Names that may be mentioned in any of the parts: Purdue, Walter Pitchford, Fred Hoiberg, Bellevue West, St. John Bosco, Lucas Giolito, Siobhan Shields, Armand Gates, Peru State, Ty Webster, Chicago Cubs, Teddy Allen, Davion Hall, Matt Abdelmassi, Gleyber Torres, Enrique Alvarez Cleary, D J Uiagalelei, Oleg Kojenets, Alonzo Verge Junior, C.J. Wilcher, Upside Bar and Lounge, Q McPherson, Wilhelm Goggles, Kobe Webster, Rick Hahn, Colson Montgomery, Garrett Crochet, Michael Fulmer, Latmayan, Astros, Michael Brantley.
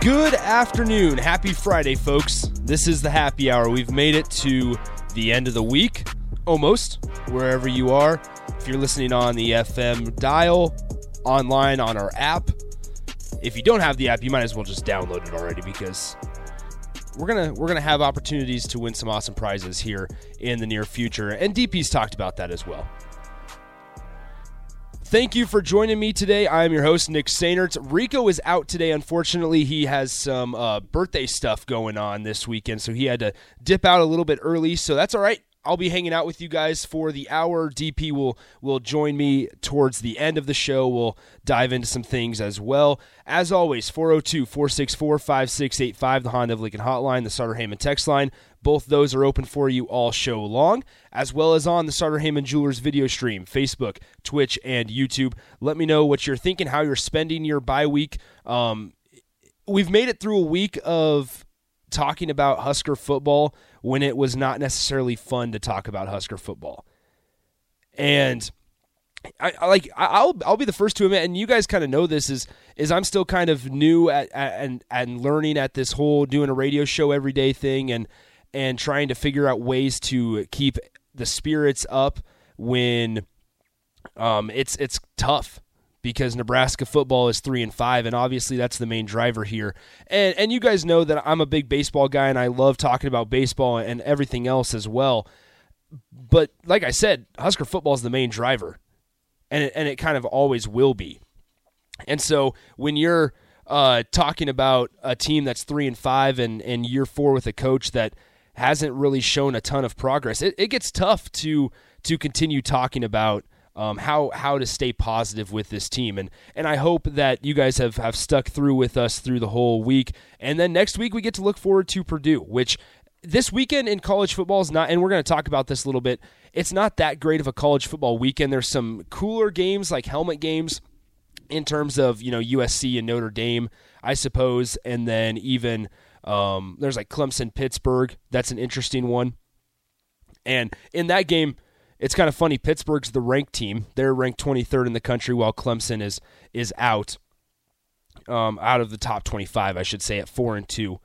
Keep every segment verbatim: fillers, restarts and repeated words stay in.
Good afternoon. Happy Friday, folks. This is the Happy Hour. We've made it to the end of the week, almost, wherever you are. If you're listening on the F M dial, online, on our app. If you don't have the app, you might as well just download it already, because we're gonna we're gonna have opportunities to win some awesome prizes here in the near future. And D P's talked about that as well. Thank you for joining me today. I am your host, Nick Sainert. Rico is out today. Unfortunately, he has some uh, birthday stuff going on this weekend, so he had to dip out a little bit early. So that's all right. I'll be hanging out with you guys for the hour. D P will, will join me towards the end of the show. We'll dive into some things as well. As always, four oh two, four six four, five six eight five, the Honda Lincoln Hotline, the Sartre-Hayman Text Line. Both those are open for you all show long, as well as on the Sartre-Hayman Jewelers video stream, Facebook, Twitch, and YouTube. Let me know what you're thinking, how you're spending your bye week. Um, we've made it through a week of talking about Husker football when it was not necessarily fun to talk about Husker football. And I, I like I'll I'll be the first to admit, and you guys kind of know this, is is I'm still kind of new at, at and and learning at this whole doing a radio show every day thing, and. and trying to figure out ways to keep the spirits up when um, it's it's tough, because Nebraska football is three and five, and obviously that's the main driver here. And and you guys know that I'm a big baseball guy, and I love talking about baseball and everything else as well. But like I said, Husker football is the main driver, and it, and it kind of always will be. And so when you're uh, talking about a team that's three and five and and year four with a coach that hasn't really shown a ton of progress, It, it gets tough to to continue talking about um, how how to stay positive with this team, and and I hope that you guys have have stuck through with us through the whole week. And then next week we get to look forward to Purdue, which this weekend in college football is not, and we're going to talk about this a little bit, it's not that great of a college football weekend. There's some cooler games like helmet games in terms of, you know, U S C and Notre Dame, I suppose, and then even. Um, there's like Clemson, Pittsburgh. That's an interesting one. And in that game, it's kind of funny. Pittsburgh's the ranked team. They're ranked twenty-third in the country, while Clemson is is out, um, out of the top twenty-five, I should say, at four and two.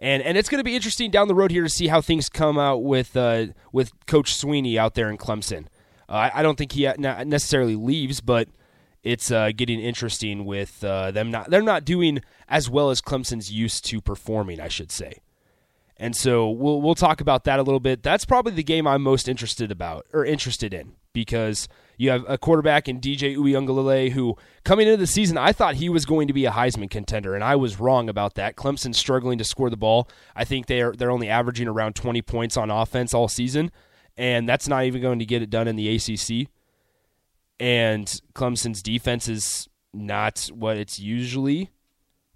And and it's going to be interesting down the road here to see how things come out with uh, with Coach Sweeney out there in Clemson. Uh, I don't think he necessarily leaves, but it's uh, getting interesting with uh, them not they're not doing as well as Clemson's used to performing, I should say. And so we'll we'll talk about that a little bit. That's probably the game I'm most interested about or interested in, because you have a quarterback in D J Uiagalelei who, coming into the season, I thought he was going to be a Heisman contender, and I was wrong about that. Clemson's struggling to score the ball. I think they're they're only averaging around twenty points on offense all season, and that's not even going to get it done in the A C C. And Clemson's defense is not what it's usually.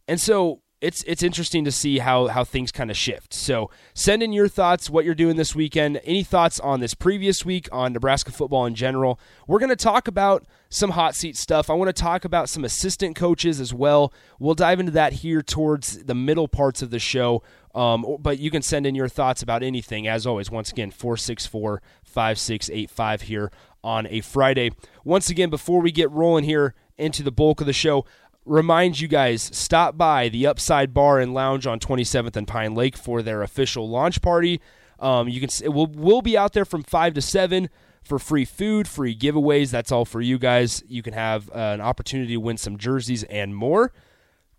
And so it's it's interesting to see how, how things kind of shift. So send in your thoughts, what you're doing this weekend, any thoughts on this previous week, on Nebraska football in general. We're going to talk about some hot seat stuff. I want to talk about some assistant coaches as well. We'll dive into that here towards the middle parts of the show. Um, but you can send in your thoughts about anything. As always, once again, four six four, five six eight five here on a Friday. Once again, before we get rolling here into the bulk of the show, remind you guys, stop by the Upside Bar and Lounge on twenty-seventh and Pine Lake for their official launch party. Um, you can it will we'll be out there from five to seven for free food, free giveaways. That's all for you guys. You can have uh, an opportunity to win some jerseys and more.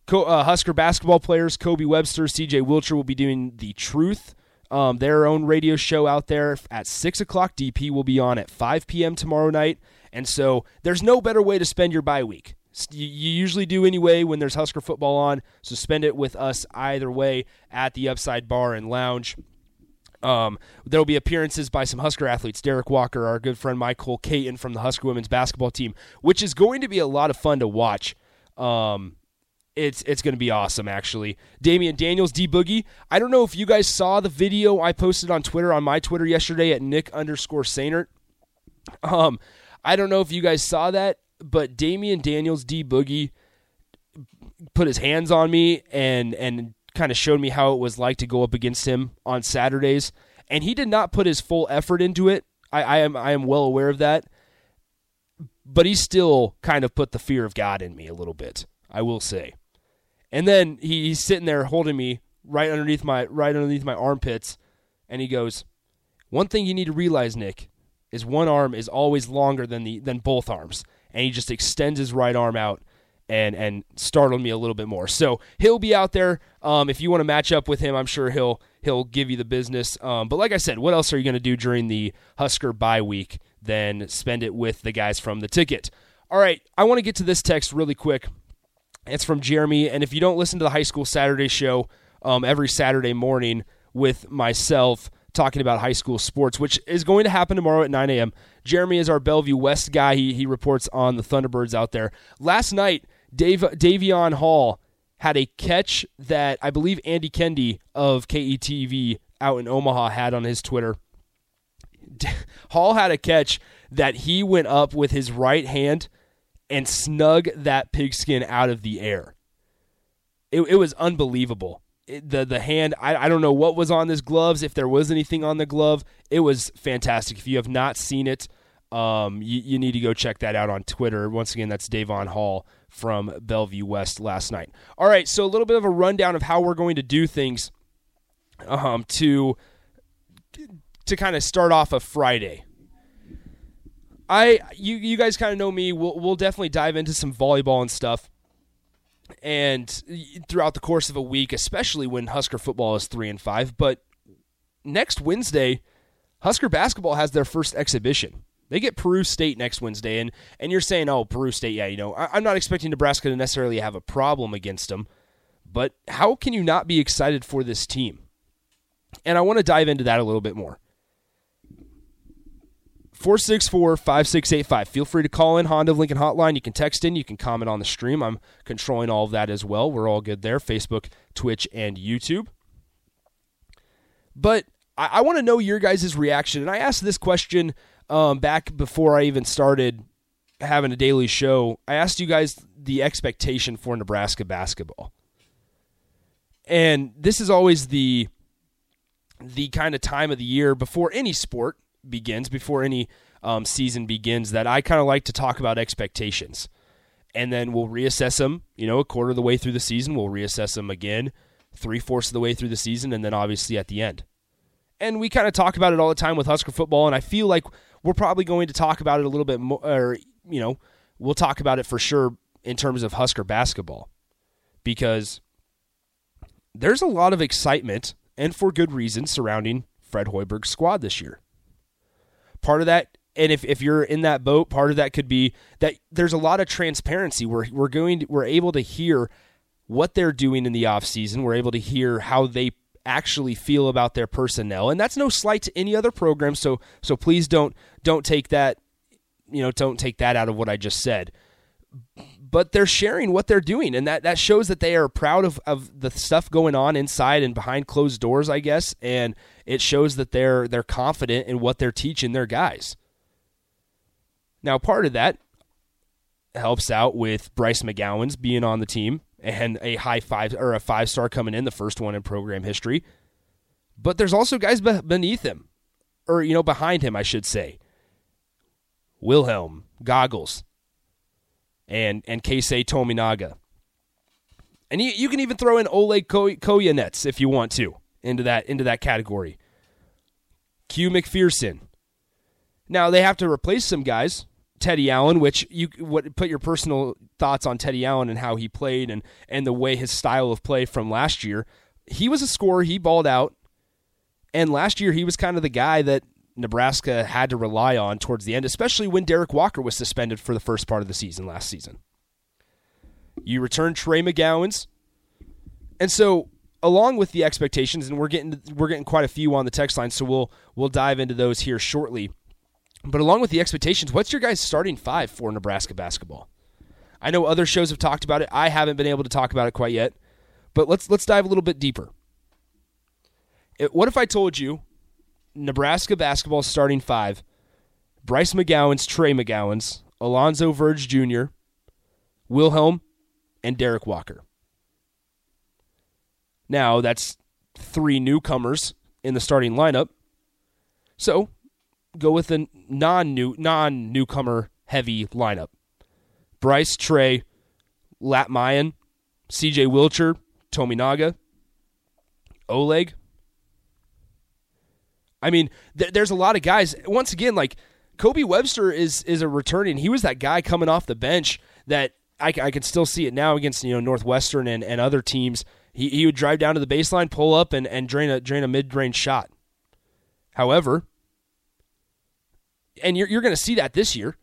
Co- uh, Husker basketball players Kobe Webster, C J. Wilcher will be doing The Truth, Um, their own radio show out there at six o'clock. D P will be on at five p.m. tomorrow night. And so there's no better way to spend your bye week. You usually do anyway when there's Husker football on, so spend it with us either way at the Upside Bar and Lounge. Um, there will be appearances by some Husker athletes, Derek Walker, our good friend Michael Caton from the Husker women's basketball team, which is going to be a lot of fun to watch. Um, it's it's going to be awesome, actually. Damian Daniels, D-Boogie. I don't know if you guys saw the video I posted on Twitter, on my Twitter yesterday at Nick underscore Sainert. Um, I don't know if you guys saw that, but Damian Daniels, D-Boogie, put his hands on me and and kind of showed me how it was like to go up against him on Saturdays. And he did not put his full effort into it. I, I am I am well aware of that. But he still kind of put the fear of God in me a little bit, I will say. And then he, he's sitting there holding me right underneath my right underneath my armpits, and he goes, "One thing you need to realize, Nick, is one arm is always longer than the than both arms." And he just extends his right arm out and and startled me a little bit more. So he'll be out there. Um, if you want to match up with him, I'm sure he'll he'll give you the business. Um, but like I said, what else are you going to do during the Husker bye week than spend it with the guys from the ticket? All right, I want to get to this text really quick. It's from Jeremy, and if you don't listen to the High School Saturday show um, every Saturday morning with myself talking about high school sports, which is going to happen tomorrow at nine a.m. Jeremy is our Bellevue West guy. He he reports on the Thunderbirds out there. Last night, Dave, Davion Hall had a catch that I believe Andy Kendi of K E T V out in Omaha had on his Twitter. Hall had a catch that he went up with his right hand and snug that pigskin out of the air. It, it was unbelievable. It, the the hand, I, I don't know what was on this gloves, if there was anything on the glove. It was fantastic. If you have not seen it, um, you, you need to go check that out on Twitter. Once again, that's Davon Hall from Bellevue West last night. All right, so a little bit of a rundown of how we're going to do things um, to, to kind of start off a Friday. I you you guys kind of know me. We'll we'll definitely dive into some volleyball and stuff, and throughout the course of a week, especially when Husker football is three and five. But next Wednesday, Husker basketball has their first exhibition. They get Peru State next Wednesday, and and you're saying, oh, Peru State, yeah, you know, I, I'm not expecting Nebraska to necessarily have a problem against them, but how can you not be excited for this team? And I want to dive into that a little bit more. four six four, five six eight five. Feel free to call in Honda Lincoln Hotline. You can text in. You can comment on the stream. I'm controlling all of that as well. We're all good there, Facebook, Twitch, and YouTube. But I, I want to know your guys' reaction. And I asked this question um, back before I even started having a daily show. I asked you guys the expectation for Nebraska basketball. And this is always the the kind of time of the year before any sport begins, before any um, season begins, that I kind of like to talk about expectations. And then we'll reassess them, you know, a quarter of the way through the season. We'll reassess them again, three-fourths of the way through the season, and then obviously at the end. And we kind of talk about it all the time with Husker football, and I feel like we're probably going to talk about it a little bit more, or, you know, we'll talk about it for sure in terms of Husker basketball, because there's a lot of excitement, and for good reason, surrounding Fred Hoiberg's squad this year. Part of that, and if, if you're in that boat, part of that could be that there's a lot of transparency. We're we're going to, we're able to hear what they're doing in the offseason. We're able to hear how they actually feel about their personnel. And that's no slight to any other program, so so please don't don't take that, you know, don't take that out of what I just said. But they're sharing what they're doing, and that, that shows that they are proud of, of the stuff going on inside and behind closed doors, I guess, and it shows that they're they're confident in what they're teaching their guys. Now, part of that helps out with Bryce McGowens being on the team and a high five or a five star coming in, the first one in program history. But there's also guys beneath him, or you know, behind him, I should say. Wilhelm Goggles. And and Keisei Tominaga. And you, you can even throw in Oleg Kojenets if you want to into that into that category. Q McPherson. Now they have to replace some guys. Teddy Allen, which you what put your personal thoughts on Teddy Allen and how he played and, and the way his style of play from last year. He was a scorer, he balled out. And last year he was kind of the guy that Nebraska had to rely on towards the end, especially when Derek Walker was suspended for the first part of the season last season. You return Trey McGowens. And so along with the expectations, and we're getting we're getting quite a few on the text line, so we'll we'll dive into those here shortly. But along with the expectations, what's your guys' starting five for Nebraska basketball? I know other shows have talked about it. I haven't been able to talk about it quite yet, but let's let's dive a little bit deeper. It, what if I told you Nebraska basketball starting five, Bryce McGowens, Trey McGowens, Alonzo Verge Junior, Wilhelm, and Derek Walker. Now, that's three newcomers in the starting lineup. So, go with a non-new, non-newcomer heavy lineup. Bryce, Trey, Latmayan, C J. Wilcher, Tominaga, Oleg. I mean, th- there's a lot of guys. Once again, like, Kobe Webster is is a returning. He was that guy coming off the bench that I, I can still see it now against, you know, Northwestern and, and other teams. He he would drive down to the baseline, pull up, and, and drain a drain a mid-range shot. However, and you're you're going to see that this year,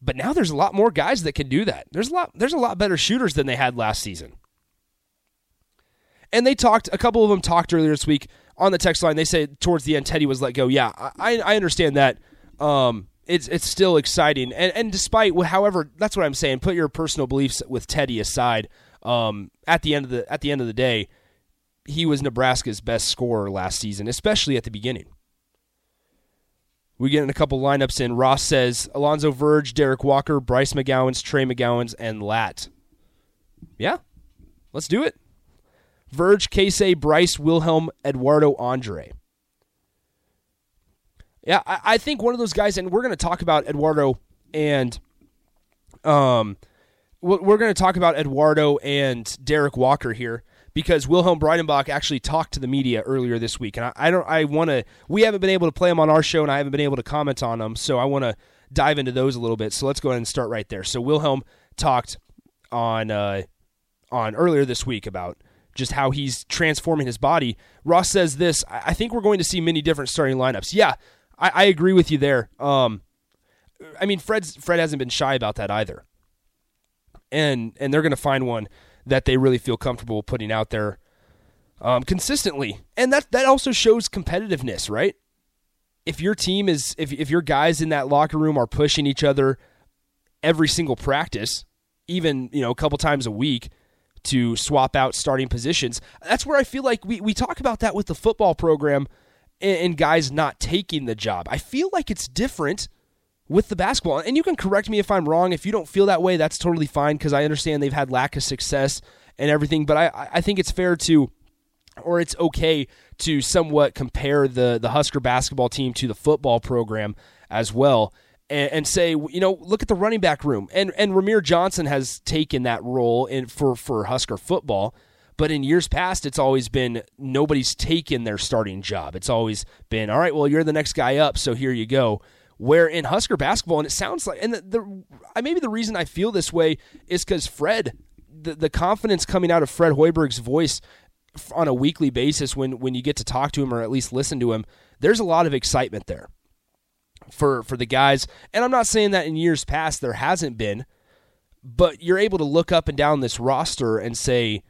but now there's a lot more guys that can do that. There's a lot there's a lot better shooters than they had last season. And they talked, a couple of them talked earlier this week on the text line. They said towards the end, Teddy was let go. Yeah, I I understand that. Um, it's it's still exciting, and and despite however, that's what I'm saying. Put your personal beliefs with Teddy aside. Um, at the end of the at the end of the day, he was Nebraska's best scorer last season, especially at the beginning. We get in a couple lineups in. Ross says Alonzo Verge, Derek Walker, Bryce McGowens, Trey McGowens, and Lat. Yeah, let's do it. Verge, Keisei, Bryce, Wilhelm, Eduardo Andre. Yeah, I, I think one of those guys, and we're going to talk about Eduardo and um, we're going to talk about Eduardo and Derek Walker here because Wilhelm Breidenbach actually talked to the media earlier this week, and I, I don't, I want to. We haven't been able to play them on our show, and I haven't been able to comment on them, so I want to dive into those a little bit. So let's go ahead and start right there. So Wilhelm talked on uh, on earlier this week about just how he's transforming his body. Ross says this: I think we're going to see many different starting lineups. Yeah. I, I agree with you there. Um, I mean, Fred's Fred hasn't been shy about that either, and and they're going to find one that they really feel comfortable putting out there um, consistently, and that that also shows competitiveness, right? If your team is, if if your guys in that locker room are pushing each other every single practice, even you know a couple times a week, to swap out starting positions, that's where I feel like we we talk about that with the football program. And guys not taking the job. I feel like it's different with the basketball. And you can correct me if I'm wrong. If you don't feel that way, that's totally fine because I understand they've had lack of success and everything. But I, I think it's fair to, or it's okay to somewhat compare the, the Husker basketball team to the football program as well and, and say, you know, look at the running back room. And and Ramir Johnson has taken that role in for, for Husker football. But in years past, it's always been nobody's taken their starting job. It's always been, all right, well, you're the next guy up, so here you go. Where in Husker basketball, and it sounds like, and the, the maybe the reason I feel this way is because Fred, the, the confidence coming out of Fred Hoiberg's voice on a weekly basis when when you get to talk to him or at least listen to him, there's a lot of excitement there for for the guys. And I'm not saying that in years past there hasn't been, but you're able to look up and down this roster and say,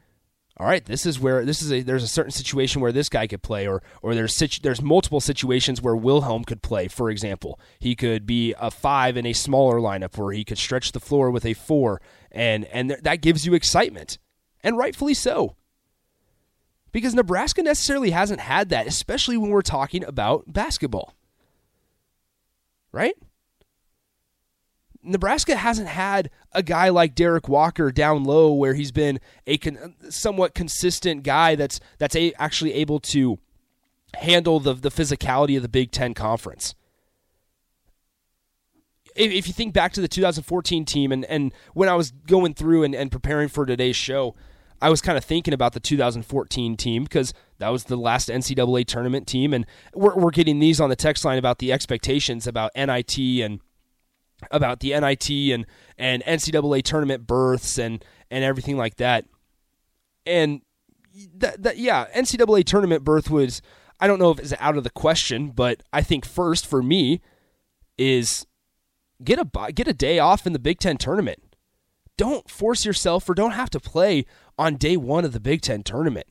all right, this is where this is a there's a certain situation where this guy could play, or or there's situ, there's multiple situations where Wilhelm could play. For example, he could be a five in a smaller lineup, or he could stretch the floor with a four, and and th- that gives you excitement, and rightfully so. Because Nebraska necessarily hasn't had that, especially when we're talking about basketball, right? Nebraska hasn't had a guy like Derek Walker down low where he's been a con- somewhat consistent guy that's that's a- actually able to handle the, the physicality of the Big Ten Conference. If, if you think back to the two thousand fourteen team, and, and when I was going through and, and preparing for today's show, I was kind of thinking about the two thousand fourteen team because that was the last N C double A tournament team, and we're, we're getting these on the text line about the expectations about N I T and about the N I T and, and N C double A tournament berths and, and everything like that. And that, that yeah, N C double A tournament berth was, I don't know if it's out of the question, but I think first for me is get a, get a day off in the Big Ten tournament. Don't force yourself or don't have to play on day one of the Big Ten tournament.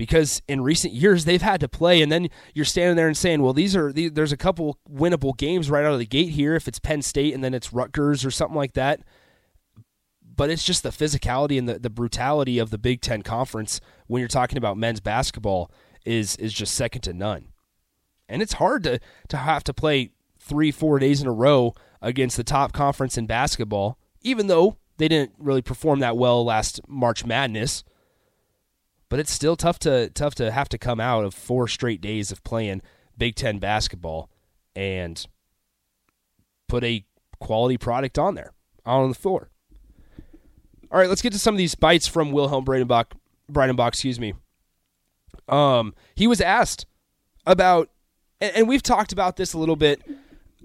because in recent years they've had to play, and then you're standing there and saying, well, these are these, there's a couple winnable games right out of the gate here if it's Penn State and then it's Rutgers or something like that. But it's just the physicality and the, the brutality of the Big Ten Conference when you're talking about men's basketball is is just second to none. And it's hard to, to have to play three, four days in a row against the top conference in basketball, even though they didn't really perform that well last March Madness. But it's still tough to tough to have to come out of four straight days of playing Big Ten basketball and put a quality product on there, on the floor. All right, let's get to some of these bites from Wilhelm Breidenbach. Breidenbach, excuse me. Um, he was asked about, and, and we've talked about this a little bit.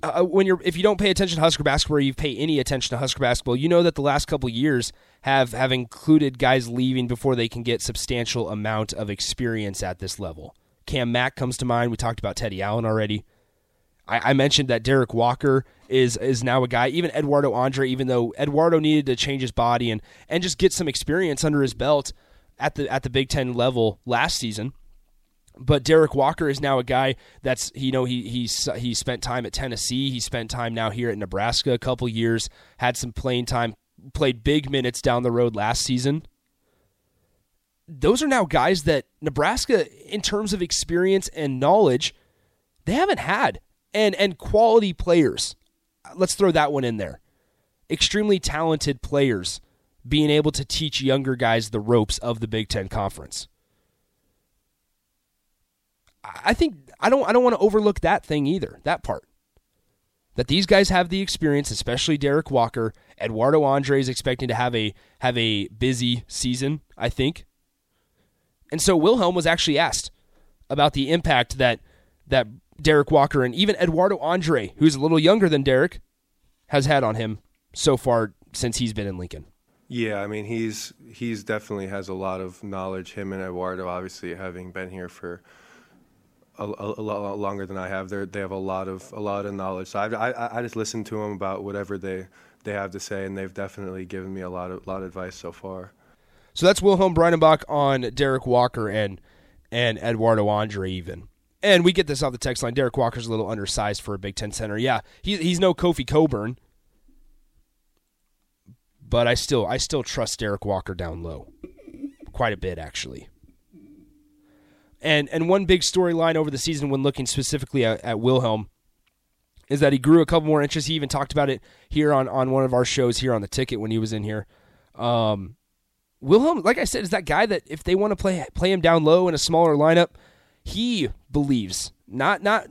Uh, when you're, if you don't pay attention to Husker basketball, or you pay any attention to Husker basketball, you know that the last couple of years have have included guys leaving before they can get substantial amount of experience at this level. Cam Mack comes to mind. We talked about Teddy Allen already. I, I mentioned that Derek Walker is is now a guy. Even Eduardo Andre, even though Eduardo needed to change his body and and just get some experience under his belt at the at the Big Ten level last season. But Derek Walker is now a guy that's, you know, he he's, he spent time at Tennessee. He spent time now here at Nebraska a couple years, had some playing time, played big minutes down the road last season. Those are now guys that Nebraska, in terms of experience and knowledge, they haven't had. And, and quality players. Let's throw that one in there. Extremely talented players being able to teach younger guys the ropes of the Big Ten Conference. I think I don't I don't want to overlook that thing either, that part. That these guys have the experience, especially Derek Walker. Eduardo Andre is expecting to have a have a busy season, I think. And so Wilhelm was actually asked about the impact that that Derek Walker and even Eduardo Andre, who's a little younger than Derek, has had on him so far since he's been in Lincoln. Yeah, I mean, he's he's definitely has a lot of knowledge, him and Eduardo, obviously, having been here for A, a, a lot longer than I have. They're, they have a lot of a lot of knowledge. So I've, I I just listen to them about whatever they, they have to say, and they've definitely given me a lot of lot of advice so far. So that's Wilhelm Breidenbach on Derek Walker and and Eduardo Andre even. And we get this off the text line. Derek Walker's a little undersized for a Big Ten center. Yeah, he, he's no Kofi Coburn, but I still I still trust Derek Walker down low quite a bit, actually. And and one big storyline over the season when looking specifically at, at Wilhelm is that he grew a couple more inches. He even talked about it here on, on one of our shows here on The Ticket when he was in here. Um, Wilhelm, like I said, is that guy that if they want to play play him down low in a smaller lineup, he believes. Not not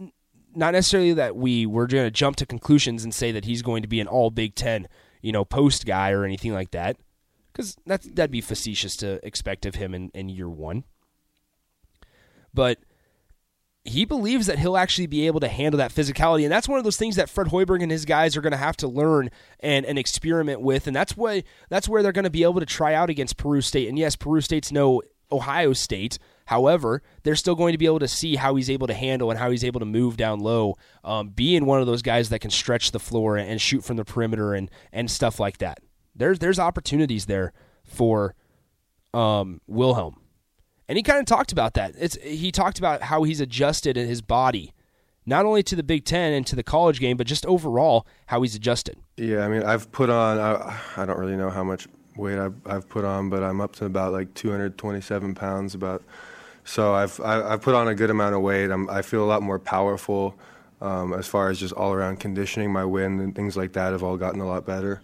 not necessarily that we, we're going to jump to conclusions and say that he's going to be an all Big Ten, you know, post guy or anything like that, because that'd be facetious to expect of him in, in year one. But he believes that he'll actually be able to handle that physicality. And that's one of those things that Fred Hoiberg and his guys are going to have to learn and, and experiment with. And that's why, that's where they're going to be able to try out against Peru State. And yes, Peru State's no Ohio State. However, they're still going to be able to see how he's able to handle and how he's able to move down low, um, being one of those guys that can stretch the floor and shoot from the perimeter and, and stuff like that. There's, there's opportunities there for um, Wilhelm. And he kind of talked about that. It's he talked about how he's adjusted in his body, not only to the Big Ten and to the college game, but just overall how he's adjusted. Yeah, I mean, I've put on, I, I don't really know how much weight I've, I've put on, but I'm up to about like two hundred twenty-seven pounds. About, so I've I, I've put on a good amount of weight. I'm, I feel a lot more powerful um, as far as just all around conditioning. My wind and things like that have all gotten a lot better.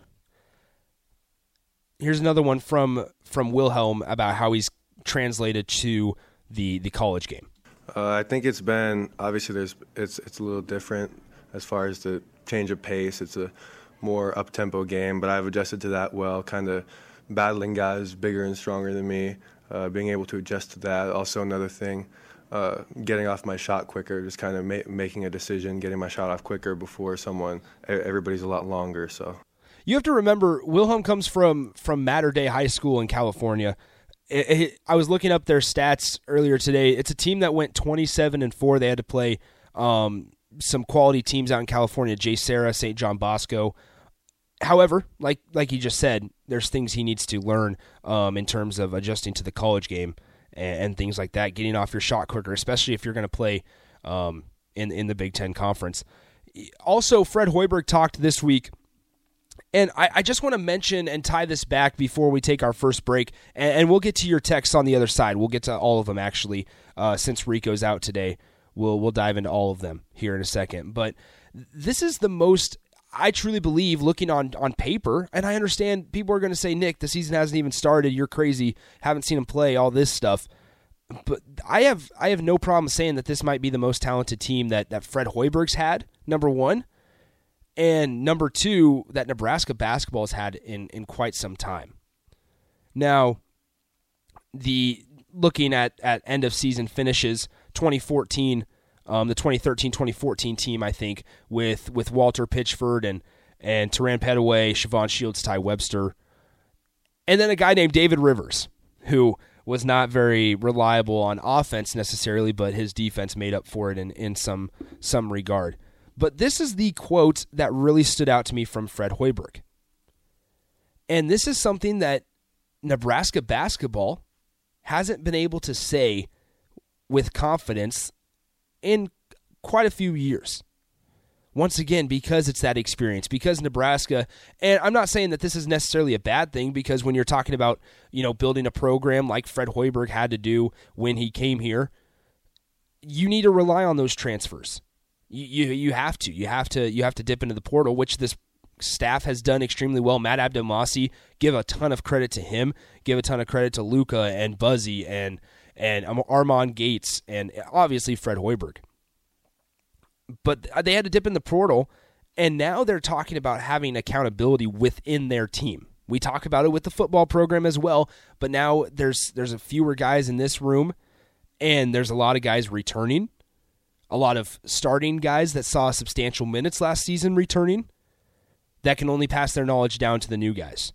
Here's another one from from Wilhelm about how he's translated to the, the college game. Uh, I think it's been obviously there's it's it's a little different as far as the change of pace. It's a more up tempo game, but I've adjusted to that well. Kind of battling guys bigger and stronger than me, uh, being able to adjust to that. Also another thing, uh, getting off my shot quicker. Just kind of ma- making a decision, getting my shot off quicker before someone. Everybody's a lot longer, so you have to remember Wilhelm comes from from Matter Day High School in California. I was looking up their stats earlier today. It's a team that went twenty-seven and four. They had to play um, some quality teams out in California, Jay Sarah, Saint John Bosco. However, like like he just said, there's things he needs to learn um, in terms of adjusting to the college game. and, and things like that, getting off your shot quicker, especially if you're going to play um, in, in the Big Ten Conference. Also, Fred Hoiberg talked this week, and I, I just want to mention and tie this back before we take our first break, and, and we'll get to your texts on the other side. We'll get to all of them, actually, uh, since Rico's out today. We'll we'll dive into all of them here in a second. But this is the most, I truly believe, looking on, on paper, and I understand people are going to say, Nick, the season hasn't even started. You're crazy. Haven't seen him play, all this stuff. But I have I have no problem saying that this might be the most talented team that, that Fred Hoiberg's had, number one, and number two, that Nebraska basketball's had in, in quite some time. Now, the looking at, at end-of-season finishes, twenty fourteen, um, the twenty thirteen twenty fourteen team, I think, with with Walter Pitchford and, and Teran Petaway, Siobhan Shields, Ty Webster, and then a guy named David Rivers, who was not very reliable on offense necessarily, but his defense made up for it in, in some some regard. But this is the quote that really stood out to me from Fred Hoiberg. And this is something that Nebraska basketball hasn't been able to say with confidence in quite a few years. Once again, because it's that experience, because Nebraska, and I'm not saying that this is necessarily a bad thing, because when you're talking about, you know, building a program like Fred Hoiberg had to do when he came here, you need to rely on those transfers. You you, you have to. You have to you have to dip into the portal, which this staff has done extremely well. Matt Abdelmassi, give a ton of credit to him, give a ton of credit to Luca and Buzzy and and Armand Gates, and obviously Fred Hoiberg. But they had to dip in the portal, and now they're talking about having accountability within their team. We talk about it with the football program as well, but now there's there's a fewer guys in this room, and there's a lot of guys returning, a lot of starting guys that saw substantial minutes last season returning that can only pass their knowledge down to the new guys.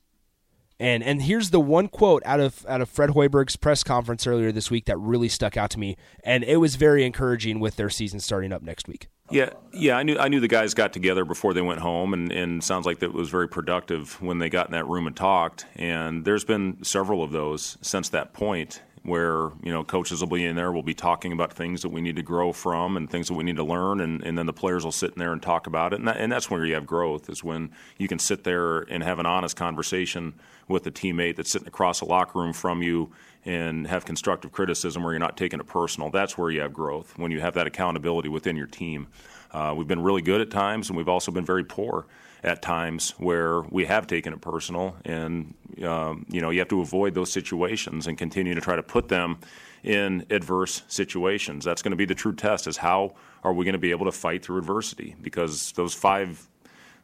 And and here's the one quote out of out of Fred Hoiberg's press conference earlier this week that really stuck out to me, and it was very encouraging with their season starting up next week. Yeah, yeah, I knew I knew the guys got together before they went home, and and sounds like that was very productive when they got in that room and talked. And there's been several of those since that point where, you know, coaches will be in there, we'll be talking about things that we need to grow from and things that we need to learn, and, and then the players will sit in there and talk about it. And, that, and that's where you have growth, is when you can sit there and have an honest conversation with a teammate that's sitting across the locker room from you and have constructive criticism where you're not taking it personal. That's where you have growth, when you have that accountability within your team. Uh, we've been really good at times, and we've also been very poor at times where we have taken it personal. And, um, you know, you have to avoid those situations and continue to try to put them in adverse situations. That's going to be the true test, is how are we going to be able to fight through adversity? Because those five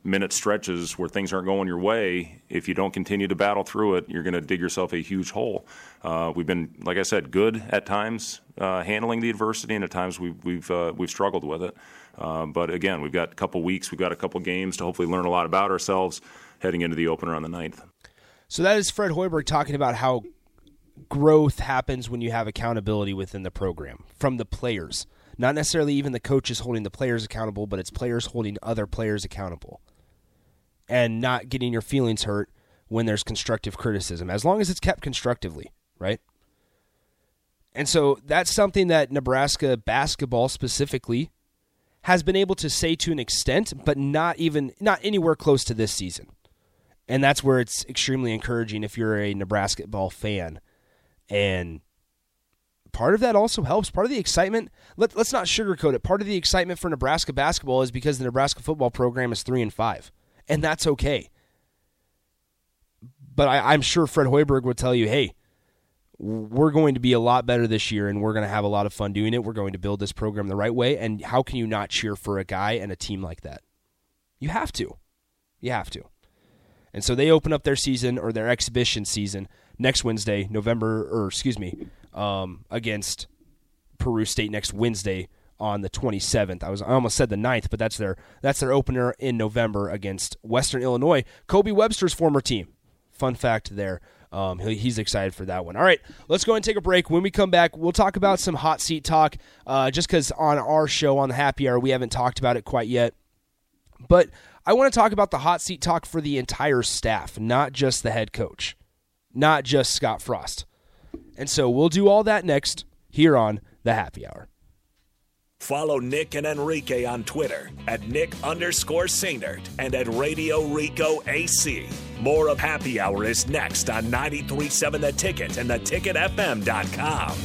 minute stretches where things aren't going your way, if you don't continue to battle through it, you're going to dig yourself a huge hole. Uh, we've been, like I said, good at times uh, handling the adversity, and at times we, we've uh, we've struggled with it. Uh, but again, we've got a couple weeks, we've got a couple games to hopefully learn a lot about ourselves heading into the opener on the ninth. So that is Fred Hoiberg talking about how growth happens when you have accountability within the program from the players. Not necessarily even the coaches holding the players accountable, but it's players holding other players accountable. And not getting your feelings hurt when there's constructive criticism, as long as it's kept constructively, right? And so that's something that Nebraska basketball specifically has been able to say to an extent, but not even not anywhere close to this season. And that's where it's extremely encouraging if you're a Nebraska ball fan. And part of that also helps. Part of the excitement, let, let's not sugarcoat it. Part of the excitement for Nebraska basketball is because the Nebraska football program is three and five. And that's okay. But I, I'm sure Fred Hoiberg would tell you, hey, we're going to be a lot better this year, and we're going to have a lot of fun doing it. We're going to build this program the right way. And how can you not cheer for a guy and a team like that? You have to. You have to. And so they open up their season, or their exhibition season, next Wednesday, November, or excuse me, um, against Peru State next Wednesday, on the twenty-seventh. I was I almost said the ninth, but that's their that's their opener in November against Western Illinois, Kobe Webster's former team. Fun fact there. Um, he, he's excited for that one. All right, let's go and take a break. When we come back, we'll talk about some hot seat talk, uh, just because on our show, on the Happy Hour, we haven't talked about it quite yet. But I want to talk about the hot seat talk for the entire staff, not just the head coach, not just Scott Frost. And so we'll do all that next here on The Happy Hour. Follow Nick and Enrique on Twitter at Nick underscore Sainert and at Radio Rico A C. More of Happy Hour is next on ninety-three point seven The Ticket and the ticket f m dot com.